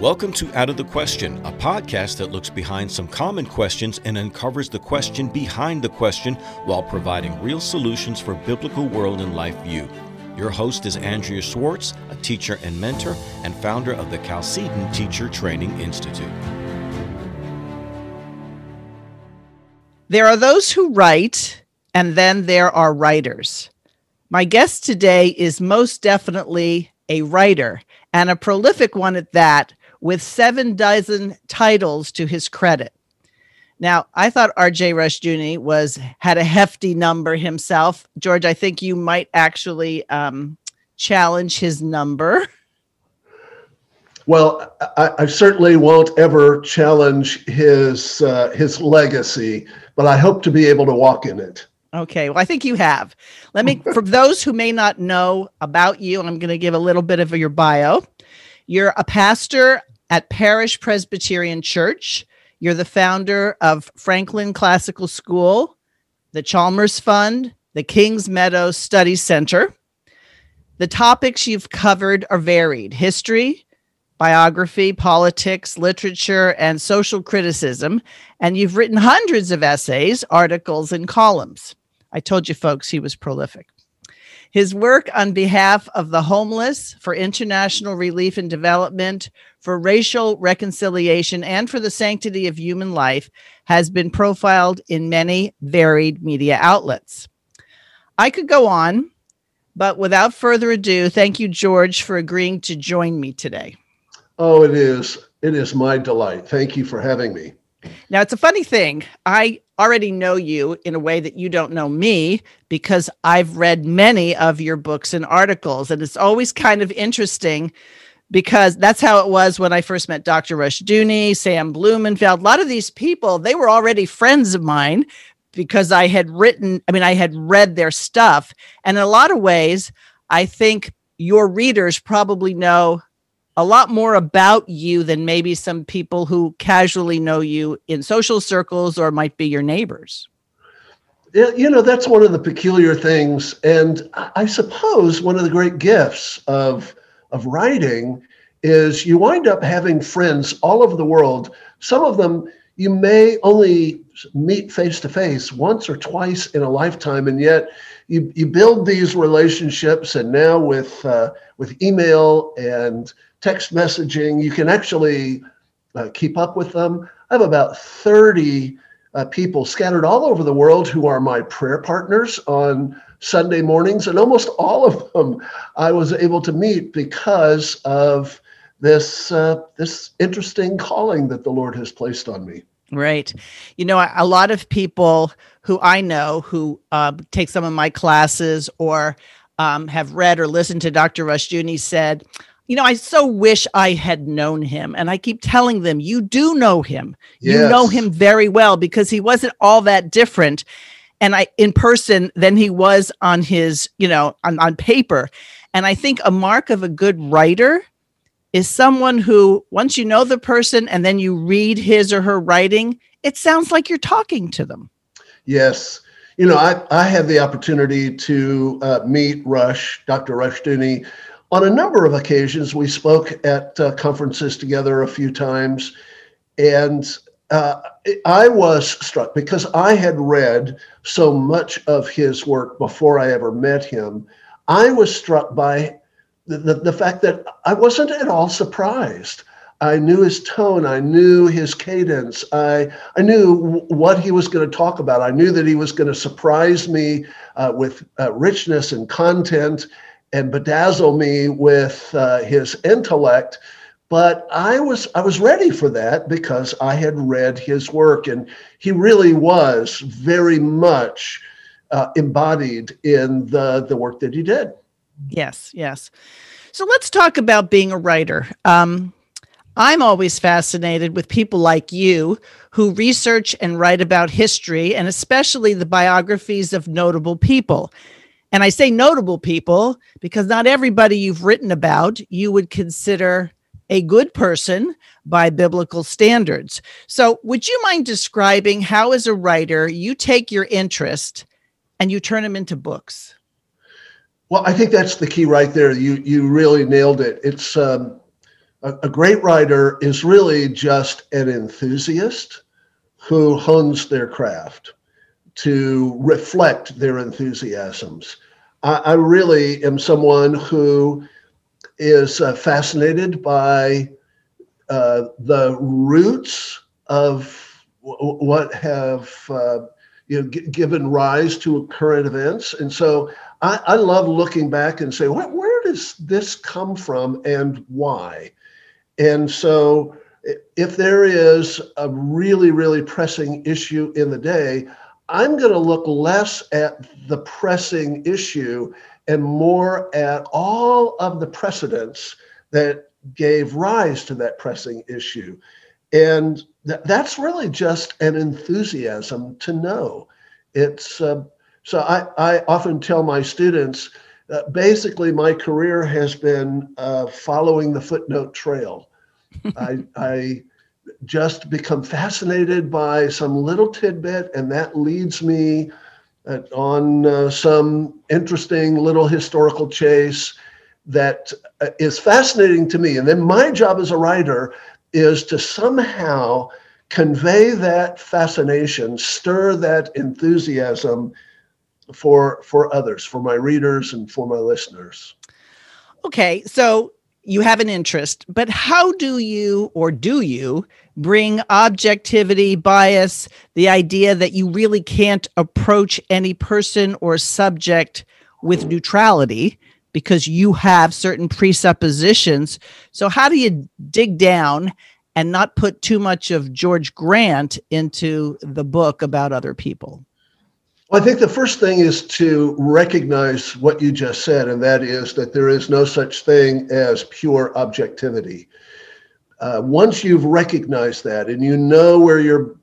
Welcome to Out of the Question, a podcast that looks behind some common questions and uncovers the question behind the question while providing real solutions for biblical world and life view. Your host is Andrea Schwartz, a teacher and mentor and founder of the Chalcedon Teacher Training Institute. There are those who write, and then there are writers. My guest today is most definitely a writer, and a prolific one at that, with 7 dozen titles to his credit. Now, I thought RJ Rushdoony had a hefty number himself. George, I think you might actually challenge his number. Well, I certainly won't ever challenge his legacy, but I hope to be able to walk in it. Okay, well, I think you have. For those who may not know about you, I'm going to give a little bit of your bio. You're a pastor at Parish Presbyterian Church. You're the founder of Franklin Classical School, the Chalmers Fund, the Kings Meadows Study Center. The topics you've covered are varied: history, biography, politics, literature, and social criticism. And you've written hundreds of essays, articles, and columns. I told you folks he was prolific. His work on behalf of the homeless, for international relief and development, for racial reconciliation, and for the sanctity of human life has been profiled in many varied media outlets. I could go on, but without further ado, thank you, George, for agreeing to join me today. Oh, it is my delight. Thank you for having me. Now, it's a funny thing. I already know you in a way that you don't know me, because I've read many of your books and articles, and it's always kind of interesting, because that's how it was when I first met Dr. Rushdoony, Sam Blumenfeld. A lot of these people, they were already friends of mine because I had read their stuff. And in a lot of ways, I think your readers probably know a lot more about you than maybe some people who casually know you in social circles or might be your neighbors. You know, that's one of the peculiar things. And I suppose one of the great gifts of writing is you wind up having friends all over the world. Some of them you may only meet face to face once or twice in a lifetime, and yet you build these relationships. And now with email and text messaging, you can actually keep up with them. I have about 30 people scattered all over the world who are my prayer partners on Sunday mornings, and almost all of them I was able to meet because of this interesting calling that the Lord has placed on me. Right. You know, a lot of people who I know who take some of my classes or have read or listened to Dr. Rushdoony said, you know, I so wish I had known him. And I keep telling them, you do know him. Yes. You know him very well, because he wasn't all that different in person than he was on his, you know, on paper. And I think a mark of a good writer is someone who, once you know the person and then you read his or her writing, it sounds like you're talking to them. Yes. You know, I had the opportunity to meet Dr. Rushdoony. On a number of occasions, we spoke at conferences together a few times, and I was struck because I had read so much of his work before I ever met him. I was struck by the fact that I wasn't at all surprised. I knew his tone. I knew his cadence. I knew what he was going to talk about. I knew that he was going to surprise me with richness and content, and bedazzle me with his intellect, but I was ready for that because I had read his work, and he really was very much embodied in the work that he did. Yes, yes. So let's talk about being a writer. I'm always fascinated with people like you who research and write about history, and especially the biographies of notable people. And I say notable people because not everybody you've written about you would consider a good person by biblical standards. So would you mind describing how, as a writer, you take your interest and you turn them into books? Well, I think that's the key right there. You really nailed it. It's A great writer is really just an enthusiast who hones their craft to reflect their enthusiasms. I really am someone who is fascinated by the roots of what have given rise to current events. And so I love looking back and saying, where does this come from and why? And so if there is a really, really pressing issue in the day, I'm going to look less at the pressing issue and more at all of the precedents that gave rise to that pressing issue. And that's really just an enthusiasm to know. It's so I often tell my students, basically my career has been following the footnote trail. I just become fascinated by some little tidbit, and that leads me on some interesting little historical chase that is fascinating to me. And then my job as a writer is to somehow convey that fascination, stir that enthusiasm for others, for my readers and for my listeners. Okay, so you have an interest, but how do you, or do you, bring objectivity, bias, the idea that you really can't approach any person or subject with neutrality because you have certain presuppositions? So how do you dig down and not put too much of George Grant into the book about other people? Well, I think the first thing is to recognize what you just said, and that is that there is no such thing as pure objectivity. Once you've recognized that and you know where your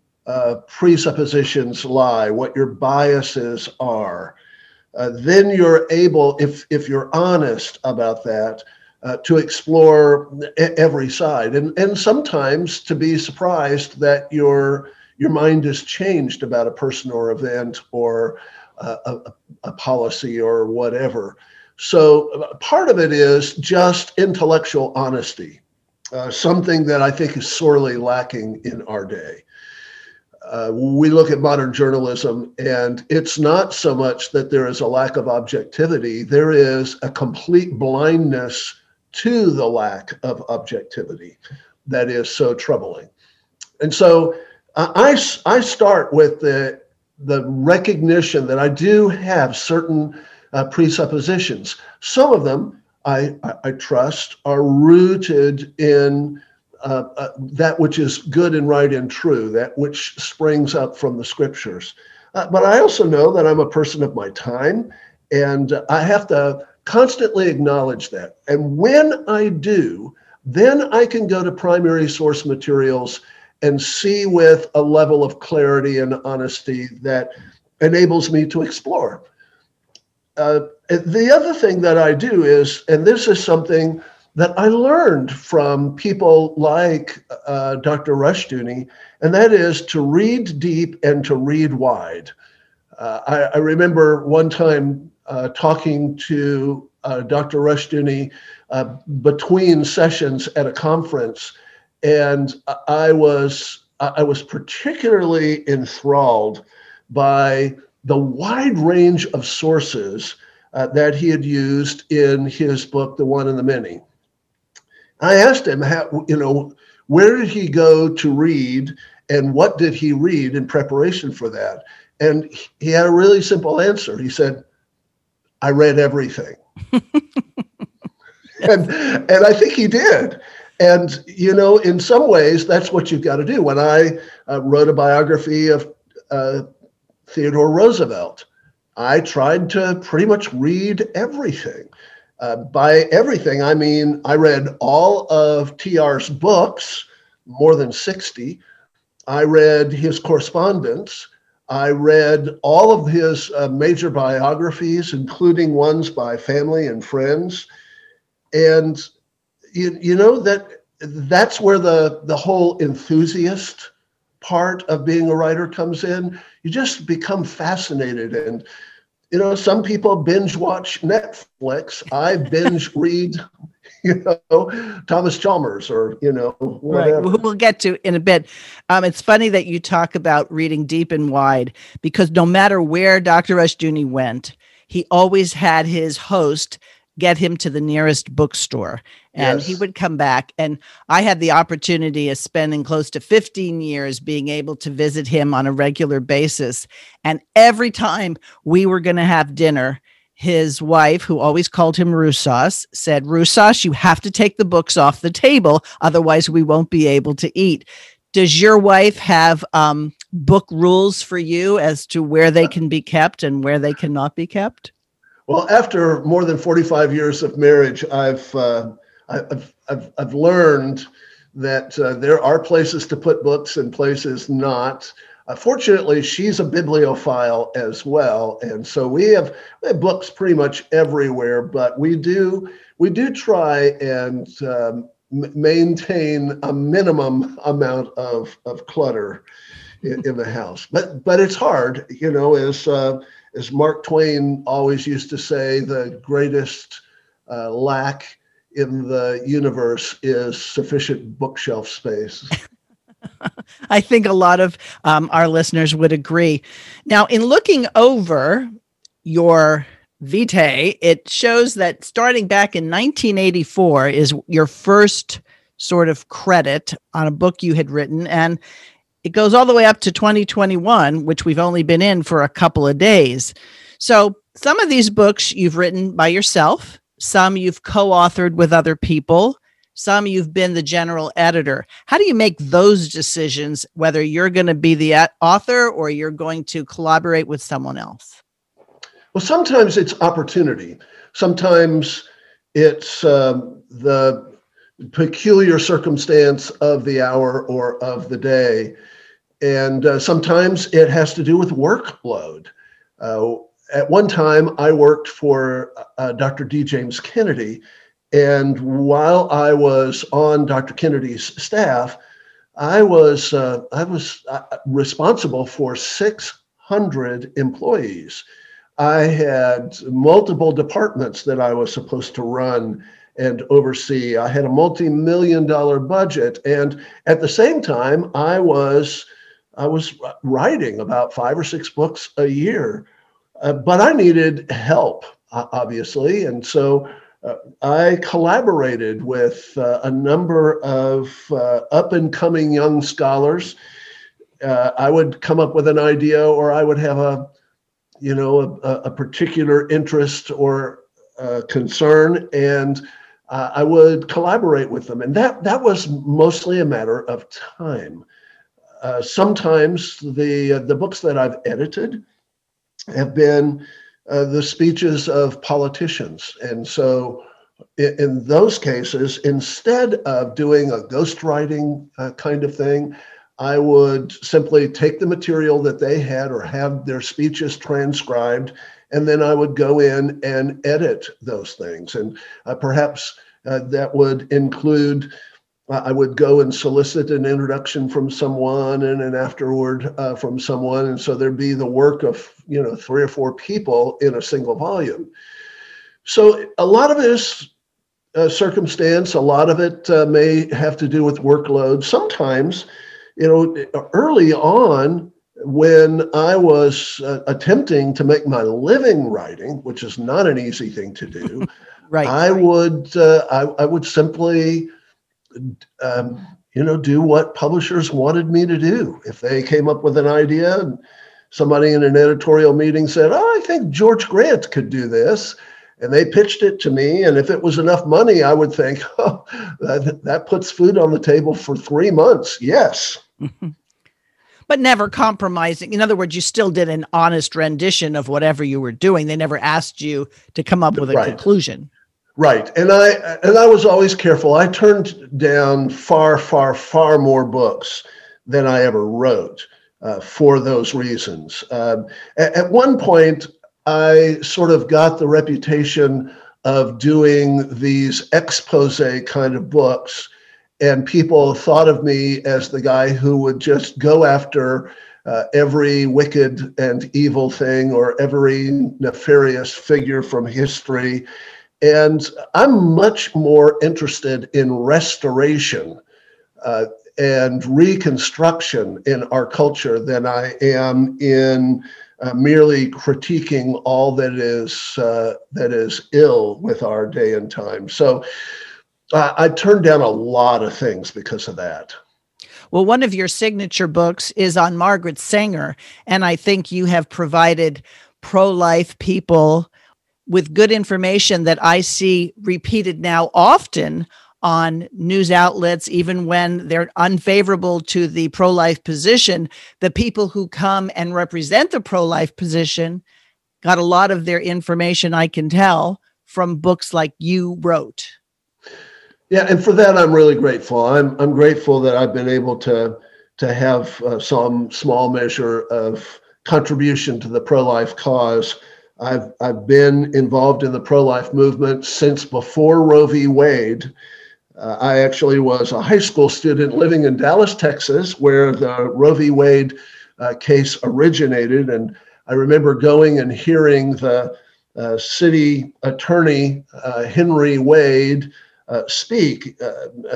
presuppositions lie, what your biases are, then you're able, if you're honest about that, to explore every side. And sometimes to be surprised that your mind is changed about a person or event or a policy or whatever. So part of it is just intellectual honesty, something that I think is sorely lacking in our day. We look at modern journalism, and it's not so much that there is a lack of objectivity. There is a complete blindness to the lack of objectivity that is so troubling. And so I start with the recognition that I do have certain presuppositions. Some of them I trust are rooted in that which is good and right and true, that which springs up from the scriptures. But I also know that I'm a person of my time, and I have to constantly acknowledge that. And when I do, then I can go to primary source materials and see with a level of clarity and honesty that enables me to explore. The other thing that I do is, and this is something that I learned from people like Dr. Rushdoony, and that is to read deep and to read wide. I remember one time talking to Dr. Rushdoony between sessions at a conference, and I was particularly enthralled by the wide range of sources that he had used in his book, The One and the Many. I asked him, where did he go to read and what did he read in preparation for that? And he had a really simple answer. He said, I read everything. and I think he did. And, in some ways, that's what you've got to do. When I wrote a biography of Theodore Roosevelt, I tried to pretty much read everything. By everything, I mean, I read all of TR's books, more than 60. I read his correspondence. I read all of his major biographies, including ones by family and friends. And that's where the whole enthusiast part of being a writer comes in. You just become fascinated. And, some people binge watch Netflix. I binge read you know, Thomas Chalmers or, you know, whatever. Right, who we'll get to in a bit. It's funny that you talk about reading deep and wide, because no matter where Dr. Rushdoony went, he always had his host get him to the nearest bookstore, and yes, he would come back. And I had the opportunity of spending close to 15 years being able to visit him on a regular basis. And every time we were going to have dinner, his wife, who always called him Rusas, said, "Rusas, you have to take the books off the table. Otherwise we won't be able to eat." Does your wife have book rules for you as to where they can be kept and where they cannot be kept? Well, after more than 45 years of marriage, I've learned that there are places to put books and places not. Fortunately, she's a bibliophile as well, and so we have books pretty much everywhere. But we do try and maintain a minimum amount of clutter in the house. But it's hard, you know. As Mark Twain always used to say, the greatest lack in the universe is sufficient bookshelf space. I think a lot of our listeners would agree. Now, in looking over your vitae, it shows that starting back in 1984 is your first sort of credit on a book you had written. And it goes all the way up to 2021, which we've only been in for a couple of days. So some of these books you've written by yourself, some you've co-authored with other people, some you've been the general editor. How do you make those decisions, whether you're going to be the author or you're going to collaborate with someone else? Well, sometimes it's opportunity. Sometimes it's the peculiar circumstance of the hour or of the day. And sometimes it has to do with workload. At one time, I worked for Dr. D. James Kennedy. And while I was on Dr. Kennedy's staff, I was responsible for 600 employees. I had multiple departments that I was supposed to run and oversee. I had a multi-million-dollar budget, and at the same time, I was writing about 5 or 6 books a year. But I needed help, obviously, and so I collaborated with a number of up-and-coming young scholars. I would come up with an idea, or I would have a particular interest or concern, and I would collaborate with them. And that was mostly a matter of time. Sometimes the books that I've edited have been the speeches of politicians. And so in those cases, instead of doing a ghostwriting kind of thing, I would simply take the material that they had or have their speeches transcribed, and then I would go in and edit those things. And perhaps that would include, I would go and solicit an introduction from someone and an afterward from someone. And so there'd be the work of, 3 or 4 people in a single volume. So a lot of it is circumstance. A lot of it may have to do with workload. Sometimes, early on when I was attempting to make my living writing, which is not an easy thing to do, right, I would simply do what publishers wanted me to do. If they came up with an idea and somebody in an editorial meeting said, "Oh, I think George Grant could do this," and they pitched it to me, and if it was enough money, I would think, "Oh, that puts food on the table for 3 months. Yes." But never compromising. In other words, you still did an honest rendition of whatever you were doing. They never asked you to come up with a conclusion. Right. And I was always careful. I turned down far, far, far more books than I ever wrote for those reasons. At one point, I sort of got the reputation of doing these expose kind of books, and people thought of me as the guy who would just go after every wicked and evil thing or every nefarious figure from history. And I'm much more interested in restoration and reconstruction in our culture than I am in merely critiquing all that is ill with our day and time. So I turned down a lot of things because of that. Well, one of your signature books is on Margaret Sanger, and I think you have provided pro-life people with good information that I see repeated now often on news outlets, even when they're unfavorable to the pro-life position. The people who come and represent the pro-life position got a lot of their information, I can tell, from books like you wrote. Yeah, and for that, I'm really grateful. I'm grateful that I've been able to have some small measure of contribution to the pro-life cause. I've been involved in the pro-life movement since before Roe v. Wade. I actually was a high school student living in Dallas, Texas, where the Roe v. Wade case originated. And I remember going and hearing the city attorney, Henry Wade, speak.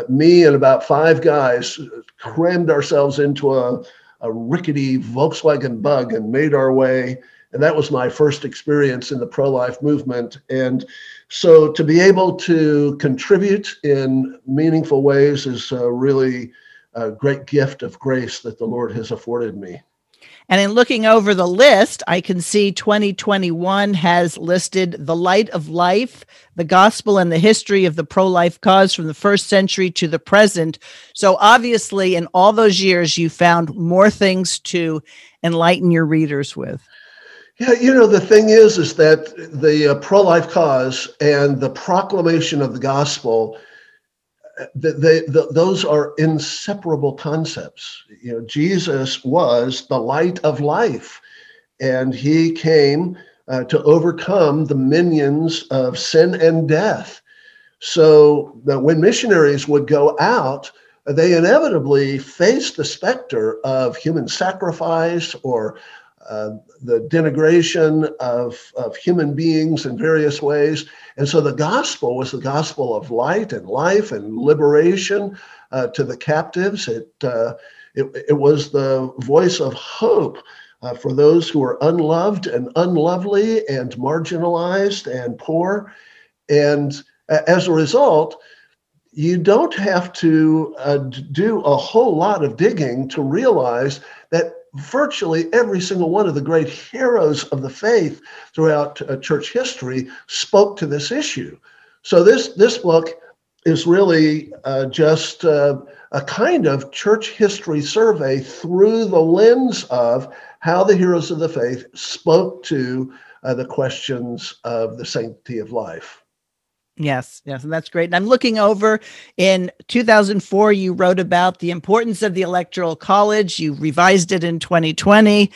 Me and about five guys crammed ourselves into a rickety Volkswagen Bug and made our way. And that was my first experience in the pro-life movement. And so to be able to contribute in meaningful ways is really a great gift of grace that the Lord has afforded me. And in looking over the list, I can see 2021 has listed The Light of Life, The Gospel and the History of the Pro-Life Cause from the First Century to the Present. So obviously, in all those years, you found more things to enlighten your readers with. Yeah, you know, the thing is that the pro-life cause and the proclamation of the gospel, those are inseparable concepts. You know, Jesus was the light of life, and he came to overcome the minions of sin and death. So that when missionaries would go out, they inevitably faced the specter of human sacrifice or the denigration of human beings in various ways. And so the gospel was the gospel of light and life and liberation to the captives. It was the voice of hope for those who were unloved and unlovely and marginalized and poor. And as a result, you don't have to do a whole lot of digging to realize that virtually every single one of the great heroes of the faith throughout church history spoke to this issue. So this book is really just a kind of church history survey through the lens of how the heroes of the faith spoke to the questions of the sanctity of life. Yes, and that's great. And I'm looking over in 2004, you wrote about the importance of the Electoral College. You revised it in 2020.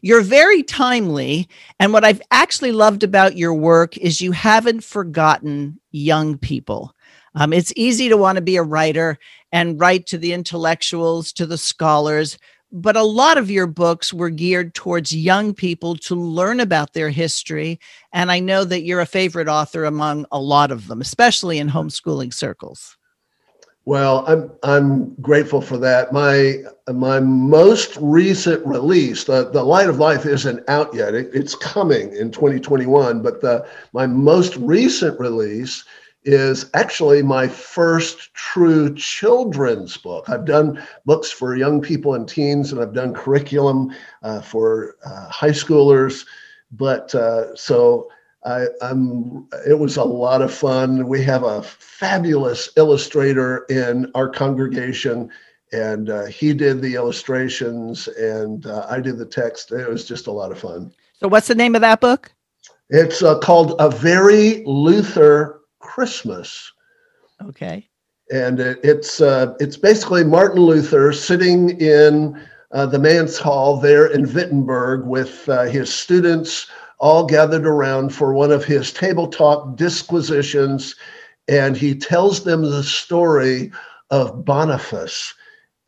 You're very timely. And what I've actually loved about your work is you haven't forgotten young people. It's easy to want to be a writer and write to the intellectuals, to the scholars, but a lot of your books were geared towards young people to learn about their history. And I know that you're a favorite author among a lot of them, especially in homeschooling circles. Well, I'm grateful for that. My most recent release, the Light of Life isn't out yet. It's coming in 2021, but my most recent release is actually my first true children's book. I've done books for young people and teens, and I've done curriculum for high schoolers. But it was a lot of fun. We have a fabulous illustrator in our congregation, and he did the illustrations, and I did the text. It was just a lot of fun. So what's the name of that book? It's called A Very Luther Christmas. Okay. And it's basically Martin Luther sitting in the manse hall there in Wittenberg with his students all gathered around for one of his table talk disquisitions, and he tells them the story of Boniface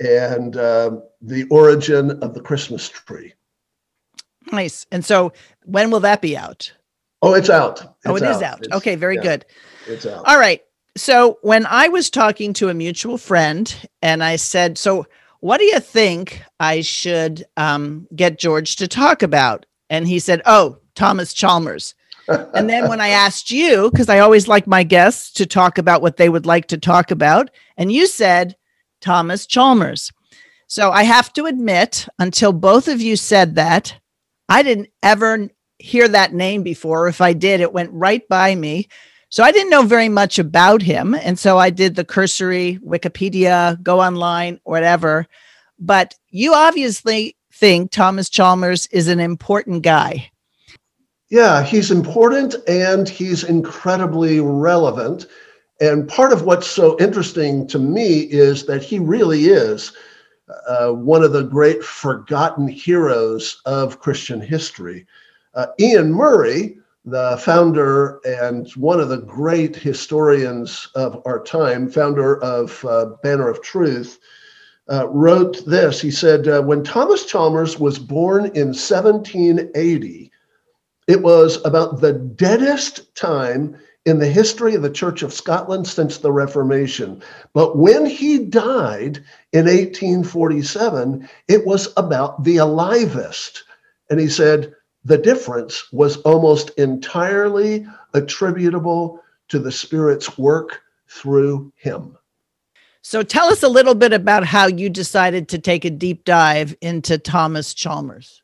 and the origin of the Christmas tree. Nice. And so when will that be out? Oh, it's out. It is out. Okay, very good. It's out. All right. So when I was talking to a mutual friend and I said, so what do you think I should get George to talk about? And he said, oh, Thomas Chalmers. And then when I asked you, because I always like my guests to talk about what they would like to talk about, and you said Thomas Chalmers. So I have to admit, until both of you said that, I didn't ever hear that name before. If I did, it went right by me. So I didn't know very much about him. And so I did the cursory Wikipedia, go online, whatever. But you obviously think Thomas Chalmers is an important guy. Yeah, he's important and he's incredibly relevant. And part of what's so interesting to me is that he really is one of the great forgotten heroes of Christian history. Ian Murray, the founder and one of the great historians of our time, founder of Banner of Truth, wrote this. He said, when Thomas Chalmers was born in 1780, it was about the deadest time in the history of the Church of Scotland since the Reformation. But when he died in 1847, it was about the alivest. And he said, the difference was almost entirely attributable to the Spirit's work through him. So tell us a little bit about how you decided to take a deep dive into Thomas Chalmers.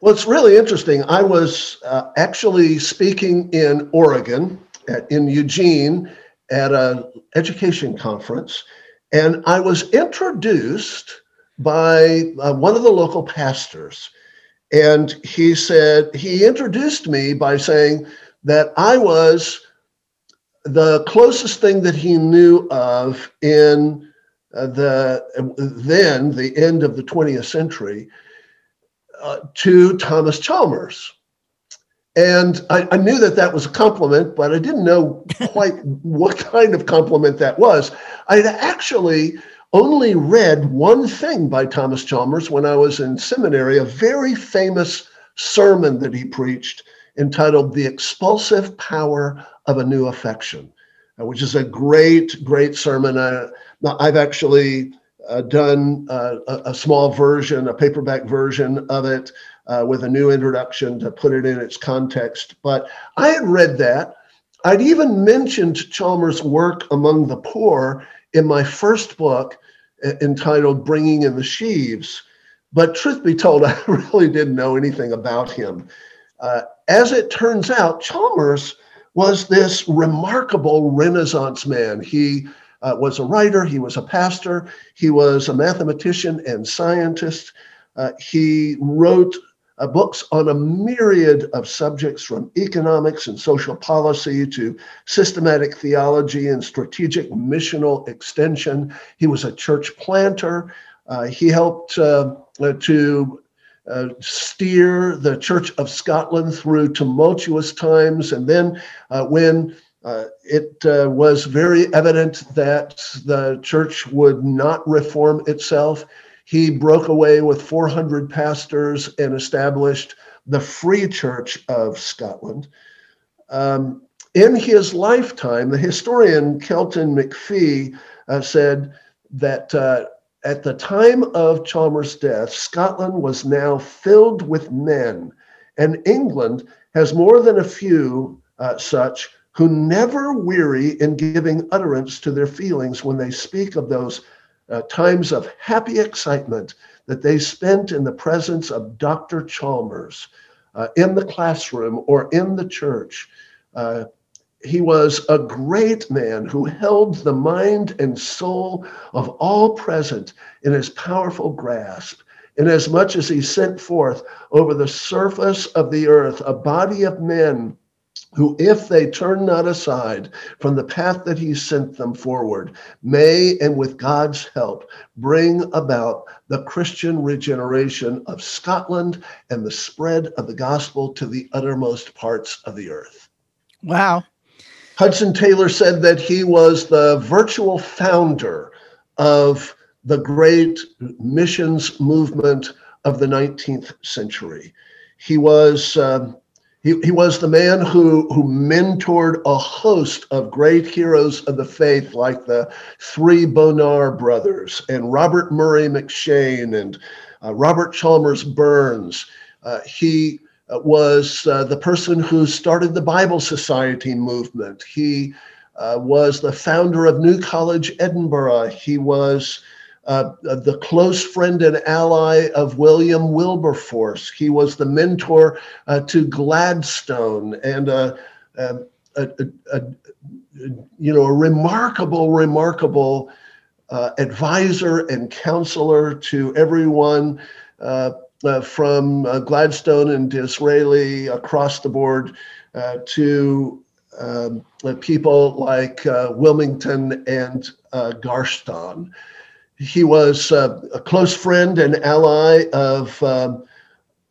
Well, it's really interesting. I was actually speaking in Oregon, in Eugene, at an education conference, and I was introduced by one of the local pastors. And he said, he introduced me by saying that I was the closest thing that he knew of in the end of the 20th century to Thomas Chalmers. And I knew that that was a compliment, but I didn't know quite what kind of compliment that was. I had actually only read one thing by Thomas Chalmers when I was in seminary, a very famous sermon that he preached entitled The Expulsive Power of a New Affection, which is a great, great sermon. I've actually done a small version, a paperback version of it with a new introduction to put it in its context. But I had read that. I'd even mentioned Chalmers' work among the poor in my first book entitled Bringing in the Sheaves. But truth be told, I really didn't know anything about him. As it turns out, Chalmers was this remarkable Renaissance man. He was a writer, he was a pastor, he was a mathematician and scientist. He wrote books on a myriad of subjects, from economics and social policy to systematic theology and strategic missional extension. He was a church planter. He helped to steer the Church of Scotland through tumultuous times. And then when it was very evident that the church would not reform itself, he broke away with 400 pastors and established the Free Church of Scotland. In his lifetime, the historian Kelton McPhee said that at the time of Chalmers' death, Scotland was now filled with men, and England has more than a few such who never weary in giving utterance to their feelings when they speak of those times of happy excitement that they spent in the presence of Dr. Chalmers in the classroom or in the church. He was a great man who held the mind and soul of all present in his powerful grasp, inasmuch as he sent forth over the surface of the earth a body of men who, if they turn not aside from the path that he sent them forward, may, and with God's help, bring about the Christian regeneration of Scotland and the spread of the gospel to the uttermost parts of the earth. Wow. Hudson Taylor said that he was the virtual founder of the great missions movement of the 19th century. He was He was the man who mentored a host of great heroes of the faith, like the three Bonar brothers and Robert Murray McShane and Robert Chalmers Burns. He was the person who started the Bible Society movement. He was the founder of New College, Edinburgh. He was the close friend and ally of William Wilberforce. He was the mentor to Gladstone, and a remarkable advisor and counselor to everyone from Gladstone and Disraeli across the board to people like Wilmington and Garston. He was a close friend and ally of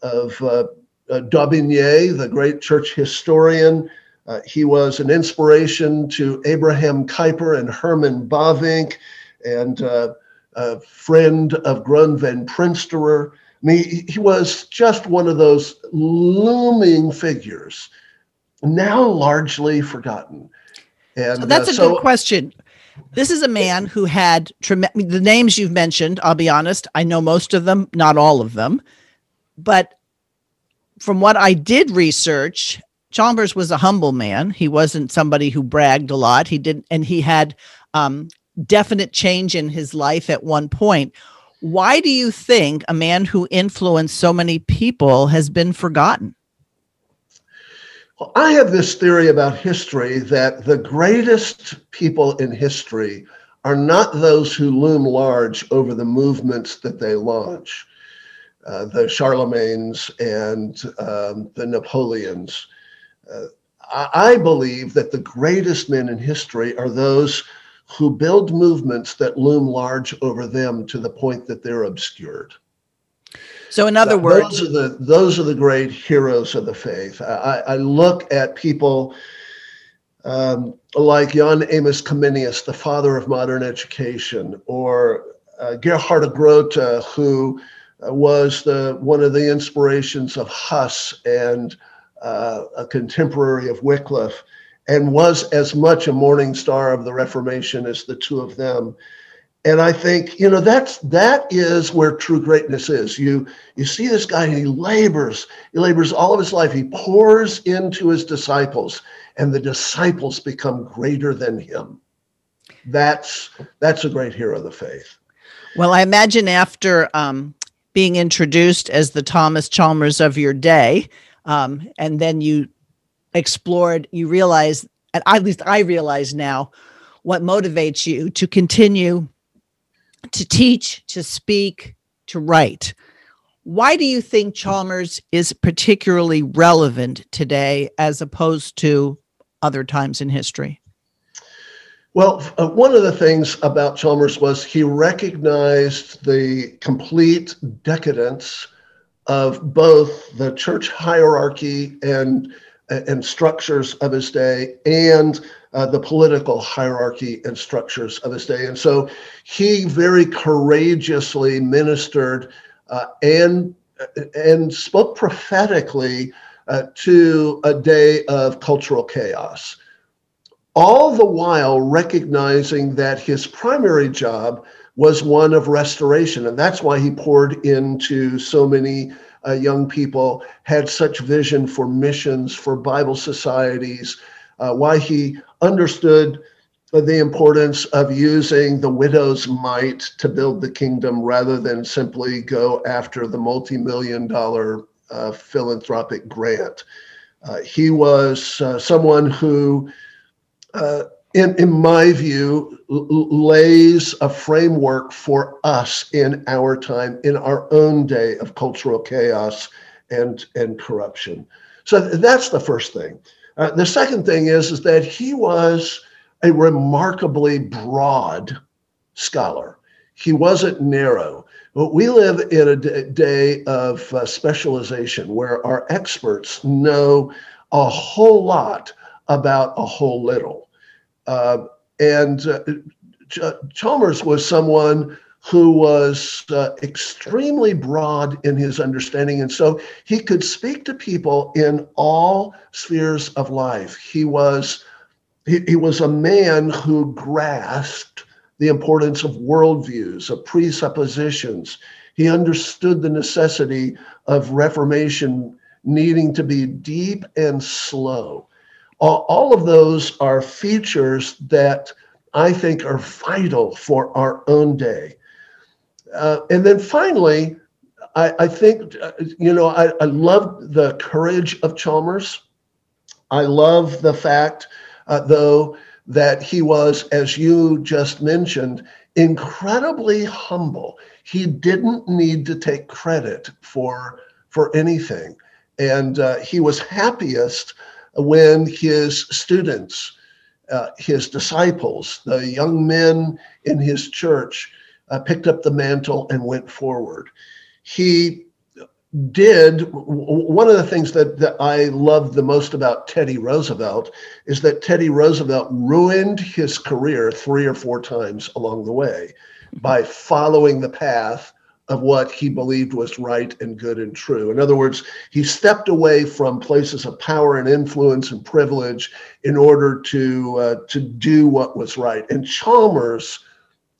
Daubigny, the great church historian. He was an inspiration to Abraham Kuyper and Herman Bavinck, and a friend of Grun van Prinsterer. I mean, he was just one of those looming figures, now largely forgotten. And so that's a good question. This is a man who had the names you've mentioned. I'll be honest, I know most of them, not all of them. But from what I did research, Chalmers was a humble man. He wasn't somebody who bragged a lot. He didn't, and he had definite change in his life at one point. Why do you think a man who influenced so many people has been forgotten? I have this theory about history that the greatest people in history are not those who loom large over the movements that they launch, the Charlemagnes and the Napoleons. I believe that the greatest men in history are those who build movements that loom large over them to the point that they're obscured. So in other words, those are the great heroes of the faith. I look at people like Jan Amos Comenius, the father of modern education, or Gerhard of Grote, who was one of the inspirations of Huss and a contemporary of Wycliffe, and was as much a morning star of the Reformation as the two of them. And I think, that is where true greatness is. You see this guy, and he labors all of his life. He pours into his disciples, and the disciples become greater than him. That's a great hero of the faith. Well, I imagine after being introduced as the Thomas Chalmers of your day, and then you realize now what motivates you to continue to teach, to speak, to write. Why do you think Chalmers is particularly relevant today as opposed to other times in history? Well, one of the things about Chalmers was he recognized the complete decadence of both the church hierarchy and structures of his day, and the political hierarchy and structures of his day. And so he very courageously ministered and spoke prophetically to a day of cultural chaos, all the while recognizing that his primary job was one of restoration. And that's why he poured into so many young people, had such vision for missions, for Bible societies, why he understood the importance of using the widow's mite to build the kingdom rather than simply go after the multi-million-dollar philanthropic grant. He was someone who, in my view, lays a framework for us in our time, in our own day of cultural chaos and corruption. So that's the first thing. The second thing is that he was a remarkably broad scholar. He wasn't narrow. We live in a day of specialization where our experts know a whole lot about a whole little. Chalmers was someone who was extremely broad in his understanding. And so he could speak to people in all spheres of life. He was a man who grasped the importance of worldviews, of presuppositions. He understood the necessity of reformation needing to be deep and slow. All of those are features that I think are vital for our own day. And then finally, I love the courage of Chalmers. I love the fact, though, that he was, as you just mentioned, incredibly humble. He didn't need to take credit for anything. And he was happiest when his students, his disciples, the young men in his church, picked up the mantle and went forward. He did, one of the things that I loved the most about Teddy Roosevelt is that Teddy Roosevelt ruined his career 3 or 4 times along the way by following the path of what he believed was right and good and true. In other words, he stepped away from places of power and influence and privilege in order to do what was right. And Chalmers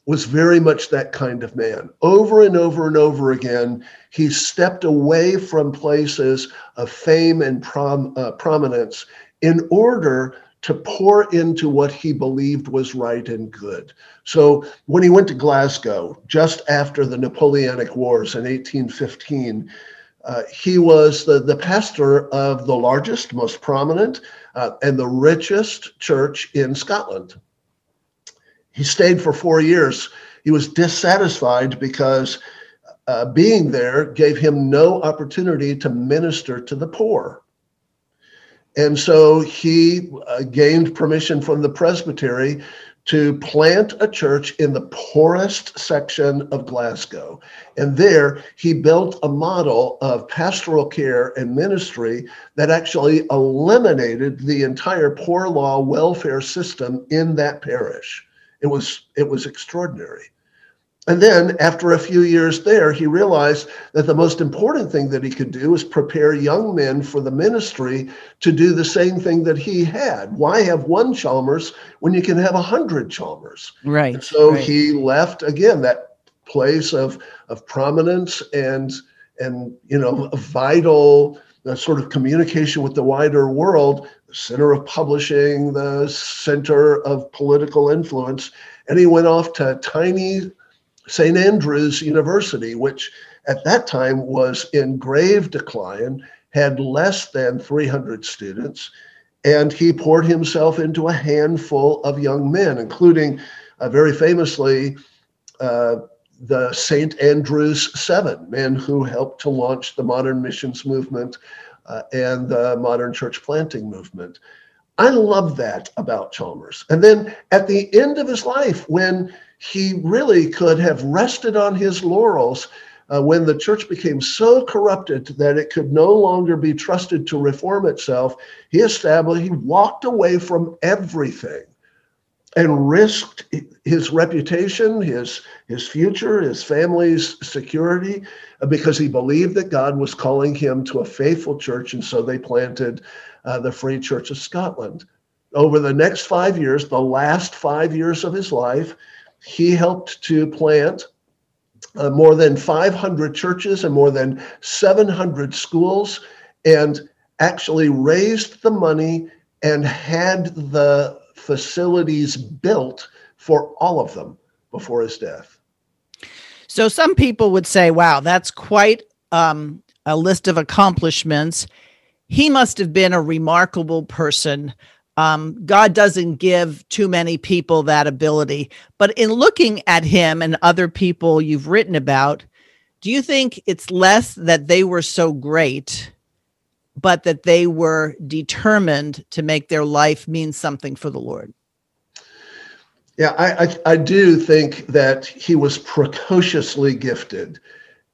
was very much that kind of man. Over and over and over again, he stepped away from places of fame and prominence in order to pour into what he believed was right and good. So when he went to Glasgow, just after the Napoleonic Wars in 1815, he was the pastor of the largest, most prominent, and the richest church in Scotland. He stayed for 4 years. He was dissatisfied because being there gave him no opportunity to minister to the poor. And so he gained permission from the presbytery to plant a church in the poorest section of Glasgow. And there he built a model of pastoral care and ministry that actually eliminated the entire poor law welfare system in that parish. It was extraordinary. And then after a few years there, he realized that the most important thing that he could do was prepare young men for the ministry to do the same thing that he had. Why have one Chalmers when you can have 100 Chalmers? Right. And so he left again that place of prominence and you know, a vital sort of communication with the wider world, the center of publishing, the center of political influence. And he went off to tiny St. Andrews University, which at that time was in grave decline, had less than 300 students. And he poured himself into a handful of young men, including very famously the St. Andrews Seven, men who helped to launch the modern missions movement and the modern church planting movement. I love that about Chalmers. And then at the end of his life, when he really could have rested on his laurels, when the church became so corrupted that it could no longer be trusted to reform itself, he walked away from everything and risked his reputation, his future, his family's security, because he believed that God was calling him to a faithful church. And so they planted the Free Church of Scotland. Over the next 5 years, the last 5 years of his life, he helped to plant more than 500 churches and more than 700 schools, and actually raised the money and had the facilities built for all of them before his death. So some people would say, wow, that's quite a list of accomplishments. He must have been a remarkable person. God doesn't give too many people that ability. But in looking at him and other people you've written about, do you think it's less that they were so great, but that they were determined to make their life mean something for the Lord? Yeah, I do think that he was precociously gifted.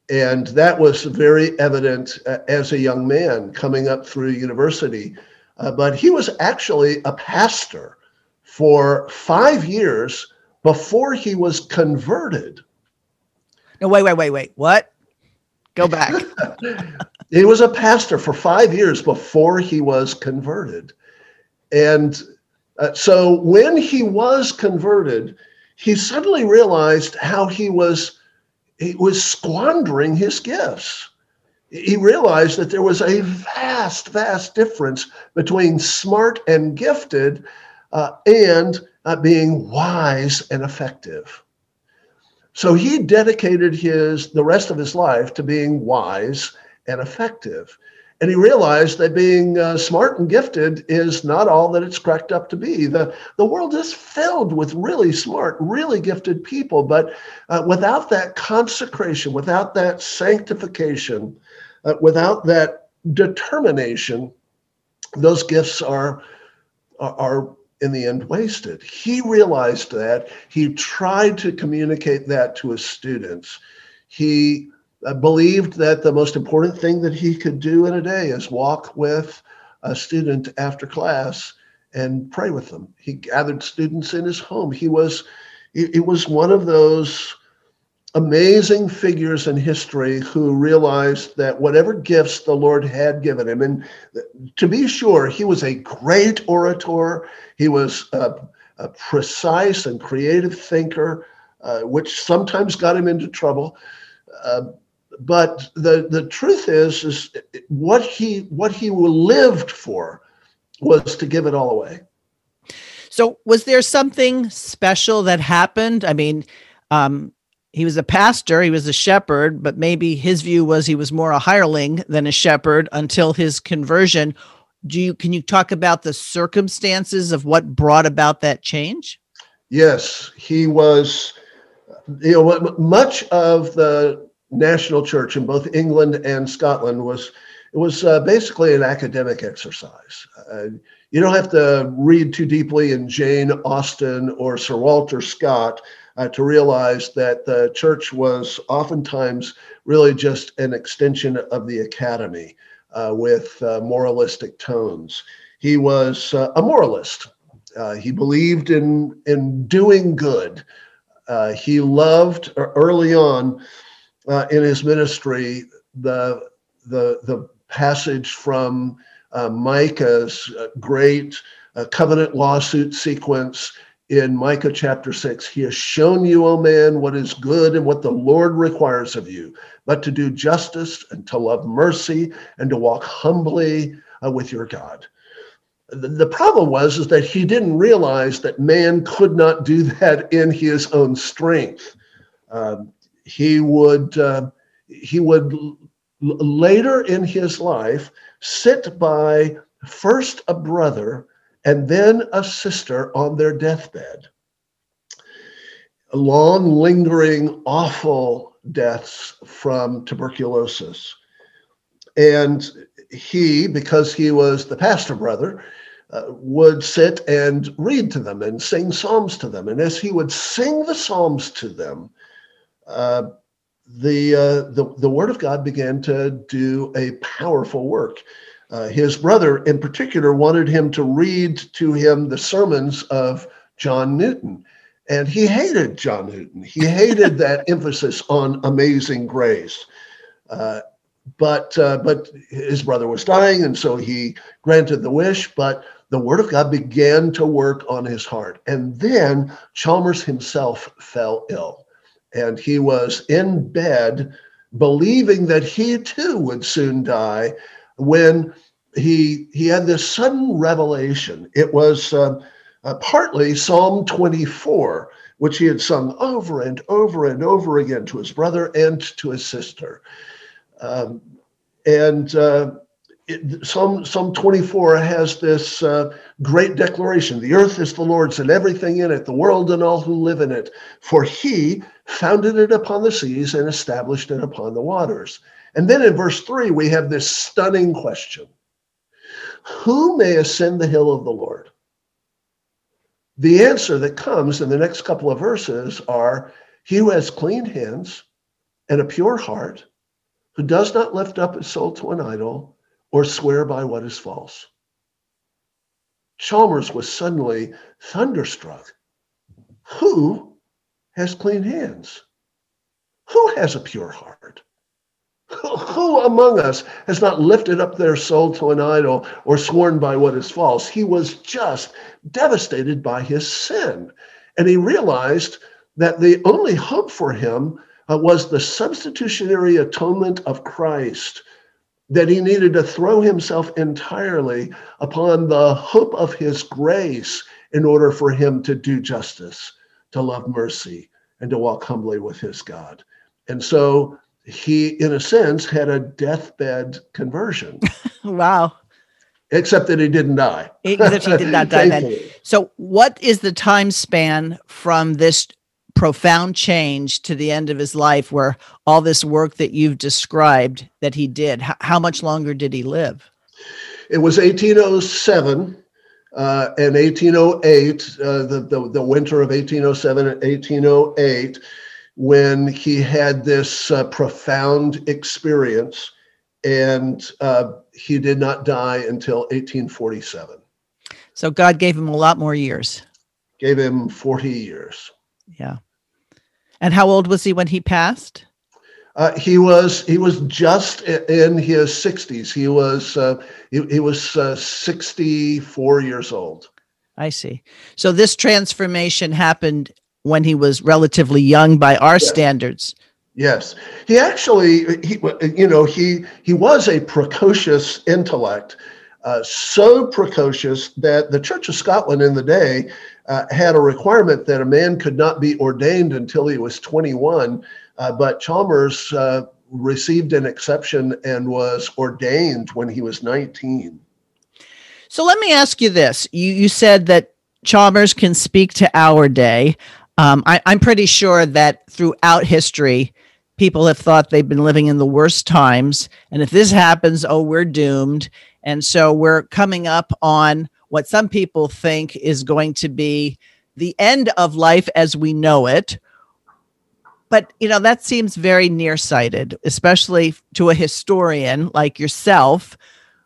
And that was very evident as a young man coming up through university. But he was actually a pastor for 5 years before he was converted. No, wait. What? Go back. He was a pastor for 5 years before he was converted. And so when he was converted, he suddenly realized how he was squandering his gifts. He realized that there was a vast, vast difference between smart and gifted and being wise and effective. So he dedicated the rest of his life to being wise and effective. And he realized that being smart and gifted is not all that it's cracked up to be. The world is filled with really smart, really gifted people, but without that consecration, without that sanctification, without that determination, those gifts are in the end wasted. He realized that. He tried to communicate that to his students. He believed that the most important thing that he could do in a day is walk with a student after class and pray with them. He gathered students in his home. He was one of those amazing figures in history who realized that whatever gifts the Lord had given him, and to be sure, he was a great orator. He was a precise and creative thinker, which sometimes got him into trouble. But the truth is what he lived for was to give it all away. So was there something special that happened? I mean, he was a pastor, he was a shepherd, but maybe his view was he was more a hireling than a shepherd until his conversion. Can you talk about the circumstances of what brought about that change? Yes, he was. Much of the national church in both England and Scotland was basically an academic exercise. You don't have to read too deeply in Jane Austen or Sir Walter Scott to realize that the church was oftentimes really just an extension of the academy with moralistic tones. He was a moralist. He believed in doing good. He loved early on in his ministry the passage from Micah's great covenant lawsuit sequence in Micah chapter 6. He has shown you, O man, what is good and what the Lord requires of you, but to do justice and to love mercy and to walk humbly with your God. The problem was that he didn't realize that man could not do that in his own strength. He would later in his life sit by first a brother and then a sister on their deathbed. Long, lingering, awful deaths from tuberculosis. And he, because he was the pastor brother, would sit and read to them and sing psalms to them. And as he would sing the psalms to them, the word of God began to do a powerful work. His brother, in particular, wanted him to read to him the sermons of John Newton. And he hated John Newton. He hated that emphasis on amazing grace. But his brother was dying, and so he granted the wish, but the word of God began to work on his heart. And then Chalmers himself fell ill, and he was in bed believing that he too would soon die when he had this sudden revelation. It was partly Psalm 24, which he had sung over and over and over again to his brother and to his sister. Psalm 24 has this great declaration: the earth is the Lord's and everything in it, the world and all who live in it. For he founded it upon the seas and established it upon the waters. And then in verse 3, we have this stunning question: who may ascend the hill of the Lord? The answer that comes in the next couple of verses are: he who has clean hands and a pure heart, who does not lift up his soul to an idol or swear by what is false. Chalmers was suddenly thunderstruck. Who has clean hands? Who has a pure heart? Who among us has not lifted up their soul to an idol or sworn by what is false? He was just devastated by his sin. And he realized that the only hope for him was the substitutionary atonement of Christ, that he needed to throw himself entirely upon the hope of his grace in order for him to do justice, to love mercy, and to walk humbly with his God. And so he, in a sense, had a deathbed conversion. Wow. Except that he didn't die. Except he did not die then. So what is the time span from this profound change to the end of his life, where all this work that you've described that he did, how much longer did he live? It was 1807 and 1808, the winter of 1807 and 1808, when he had this profound experience, and he did not die until 1847. So God gave him a lot more years. Gave him 40 years. Yeah. And how old was he when he passed? He was just in his 60s. He was 64 years old. I see. So this transformation happened when he was relatively young by our standards. Yes. He actually, he was a precocious intellect, so precocious that the Church of Scotland in the day had a requirement that a man could not be ordained until he was 21. But Chalmers received an exception and was ordained when he was 19. So let me ask you this. You said that Chalmers can speak to our day. I'm pretty sure that throughout history, people have thought they've been living in the worst times. And if this happens, oh, we're doomed. And so we're coming up on what some people think is going to be the end of life as we know it. But, that seems very nearsighted, especially to a historian like yourself,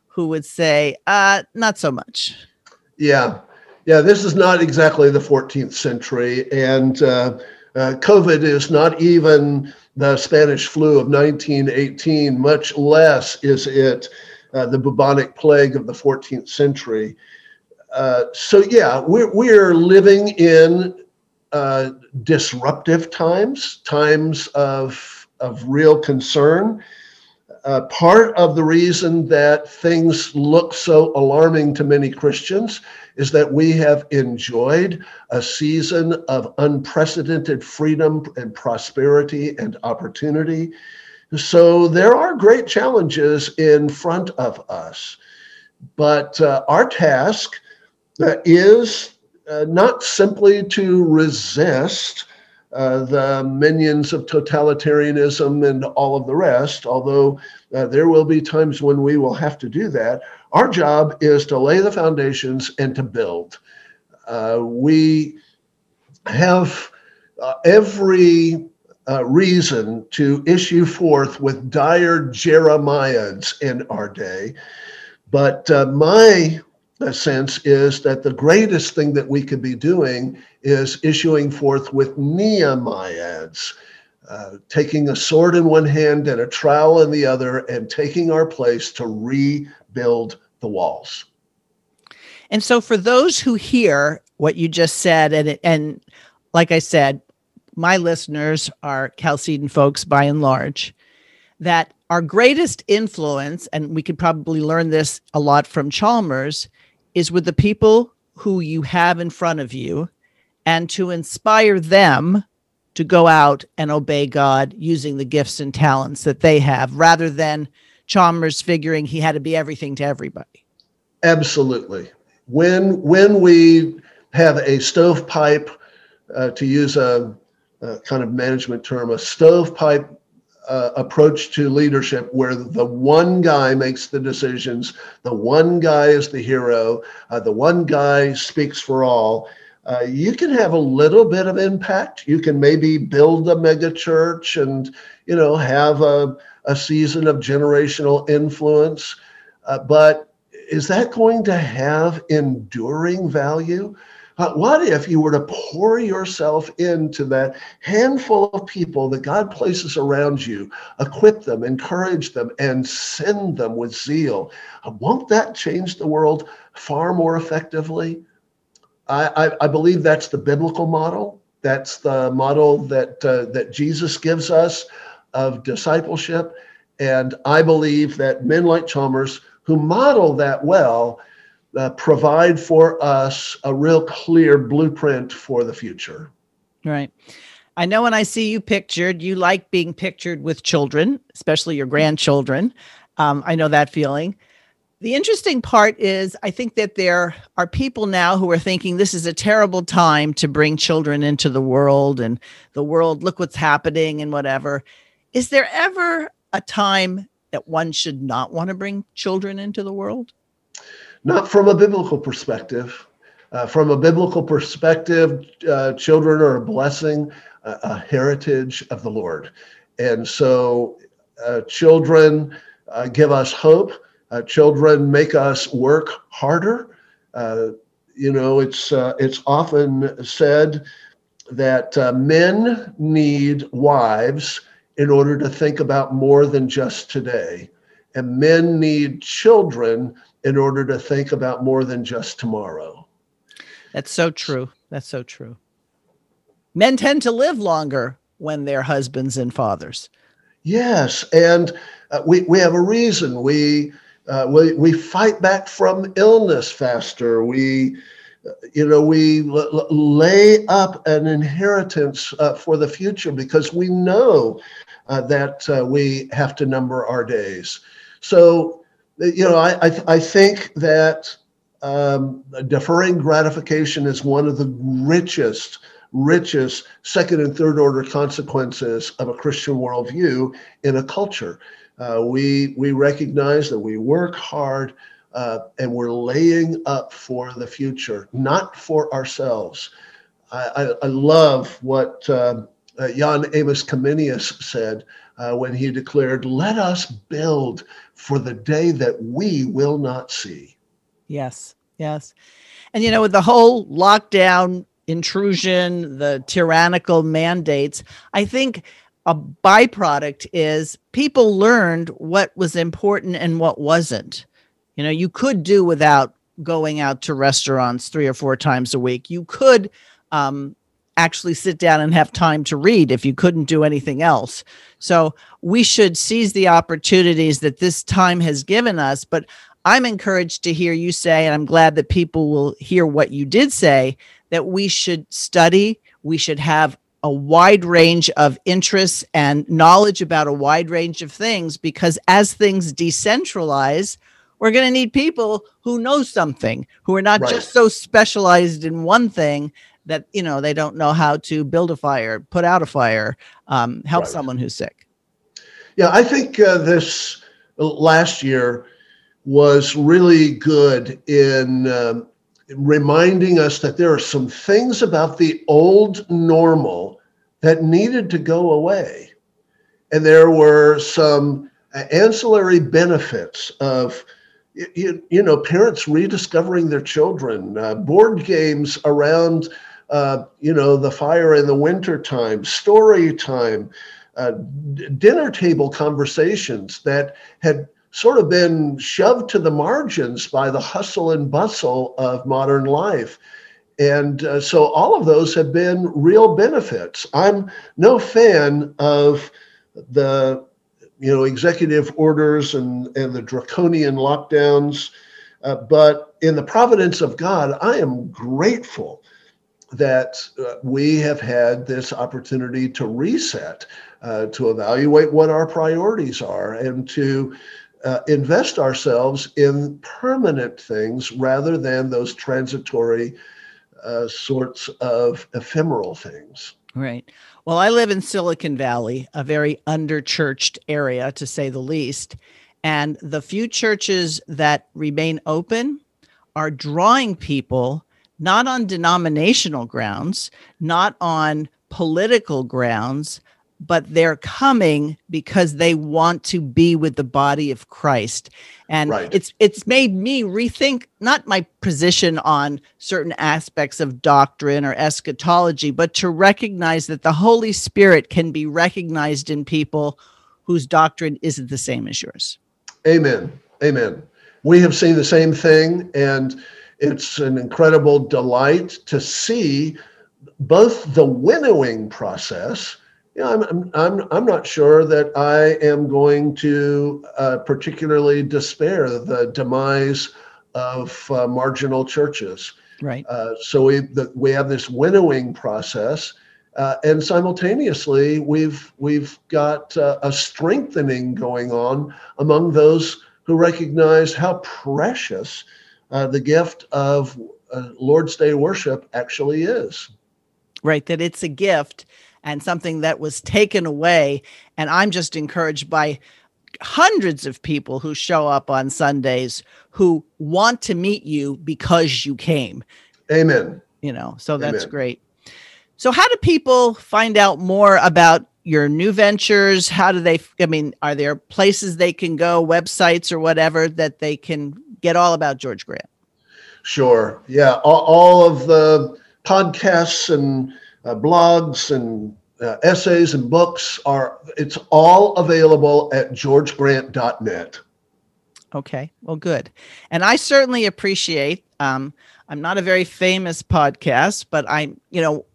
who would say, not so much. Yeah. Yeah, this is not exactly the 14th century, and COVID is not even the Spanish flu of 1918, much less is it the bubonic plague of the 14th century. We're living in disruptive times of real concern. Part of the reason that things look so alarming to many Christians is that we have enjoyed a season of unprecedented freedom and prosperity and opportunity. So there are great challenges in front of us, but our task is not simply to resist the minions of totalitarianism and all of the rest, although there will be times when we will have to do that. Our job is to lay the foundations and to build. We have every reason to issue forth with dire Jeremiads in our day, but my sense is that the greatest thing that we could be doing is issuing forth with Nehemiads, taking a sword in one hand and a trowel in the other, and taking our place to rebuild the walls. And so for those who hear what you just said, and like I said, my listeners are Chalcedon folks by and large, that our greatest influence, and we could probably learn this a lot from Chalmers, is with the people who you have in front of you, and to inspire them to go out and obey God using the gifts and talents that they have, rather than Chalmers figuring he had to be everything to everybody. Absolutely. When we have a stovepipe, to use a kind of management term, a stovepipe approach to leadership, where the one guy makes the decisions, the one guy is the hero, the one guy speaks for all, you can have a little bit of impact. You can maybe build a mega church and, have a season of generational influence. But is that going to have enduring value? What if you were to pour yourself into that handful of people that God places around you, equip them, encourage them, and send them with zeal? Won't that change the world far more effectively? I believe that's the biblical model. That's the model that that Jesus gives us of discipleship. And I believe that men like Chalmers, who model that well, provide for us a real clear blueprint for the future. Right. I know when I see you pictured, you like being pictured with children, especially your grandchildren. I know that feeling. The interesting part is I think that there are people now who are thinking this is a terrible time to bring children into the world and the world, look what's happening and whatever. Is there ever a time that one should not want to bring children into the world? Not from a biblical perspective. From a biblical perspective, children are a blessing, a heritage of the Lord. And so children give us hope. Children make us work harder. It's often said that men need wives in order to think about more than just today. And men need children in order to think about more than just tomorrow. That's so true. That's so true. Men tend to live longer when they're husbands and fathers. Yes, and we have a reason. We fight back from illness faster. We lay up an inheritance for the future because we know that we have to number our days. So, I think that deferring gratification is one of the richest second and third order consequences of a Christian worldview in a culture. We recognize that we work hard and we're laying up for the future, not for ourselves. I love what Jan Amos Comenius said when he declared, "Let us build for the day that we will not see." Yes, yes. And, with the whole lockdown intrusion, the tyrannical mandates, I think a byproduct is people learned what was important and what wasn't. You could do without going out to restaurants 3 or 4 times a week. You could actually sit down and have time to read if you couldn't do anything else. So we should seize the opportunities that this time has given us. But I'm encouraged to hear you say, and I'm glad that people will hear what you did say, that we should study, we should have a wide range of interests and knowledge about a wide range of things, because as things decentralize, we're going to need people who know something, who are not right. Just so specialized in one thing that, they don't know how to build a fire, put out a fire, help right. Someone who's sick. Yeah, I think this last year was really good in reminding us that there are some things about the old normal that needed to go away. And there were some ancillary benefits of parents rediscovering their children, board games around, the fire in the winter time, story time, dinner table conversations that had sort of been shoved to the margins by the hustle and bustle of modern life. And so all of those have been real benefits. I'm no fan of the executive orders and the draconian lockdowns. But in the providence of God, I am grateful that we have had this opportunity to reset, to evaluate what our priorities are, and to invest ourselves in permanent things rather than those transitory sorts of ephemeral things. Right. Well, I live in Silicon Valley, a very under-churched area, to say the least. And the few churches that remain open are drawing people not on denominational grounds, not on political grounds, but they're coming because they want to be with the body of Christ. And it's made me rethink not my position on certain aspects of doctrine or eschatology, but to recognize that the Holy Spirit can be recognized in people whose doctrine isn't the same as yours. Amen. Amen. We have seen the same thing, and it's an incredible delight to see both the winnowing process. Yeah, I'm not sure that I am going to particularly despair the demise of marginal churches. Right. So we have this winnowing process, and simultaneously we've got a strengthening going on among those who recognize how precious the gift of Lord's Day worship actually is. Right. That it's a gift. And something that was taken away. And I'm just encouraged by hundreds of people who show up on Sundays who want to meet you because you came. Amen. So that's great. So how do people find out more about your new ventures? How do they, are there places they can go, websites or whatever, that they can get all about George Grant? Sure. Yeah. All of the podcasts and blogs and essays and books it's all available at georgegrant.net. Okay, well, good. And I certainly appreciate, I'm not a very famous podcast, but I'm,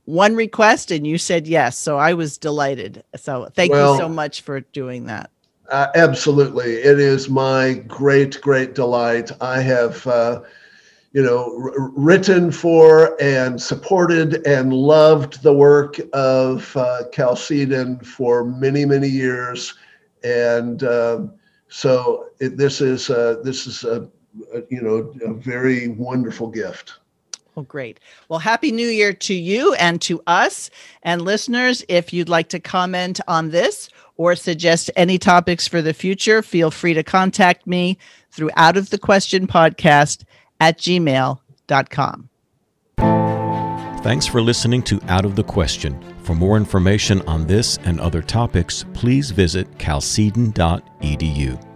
one request and you said yes. So I was delighted. So thank you so much for doing that. Absolutely. It is my great, great delight. I have, written for and supported and loved the work of Chalcedon for many, many years, and so this is a very wonderful gift. Well, great. Well, Happy New Year to you and to us. And listeners, if you'd like to comment on this or suggest any topics for the future, feel free to contact me through Out of the Question Podcast at gmail.com. Thanks for listening to Out of the Question. For more information on this and other topics, please visit calcedon.edu.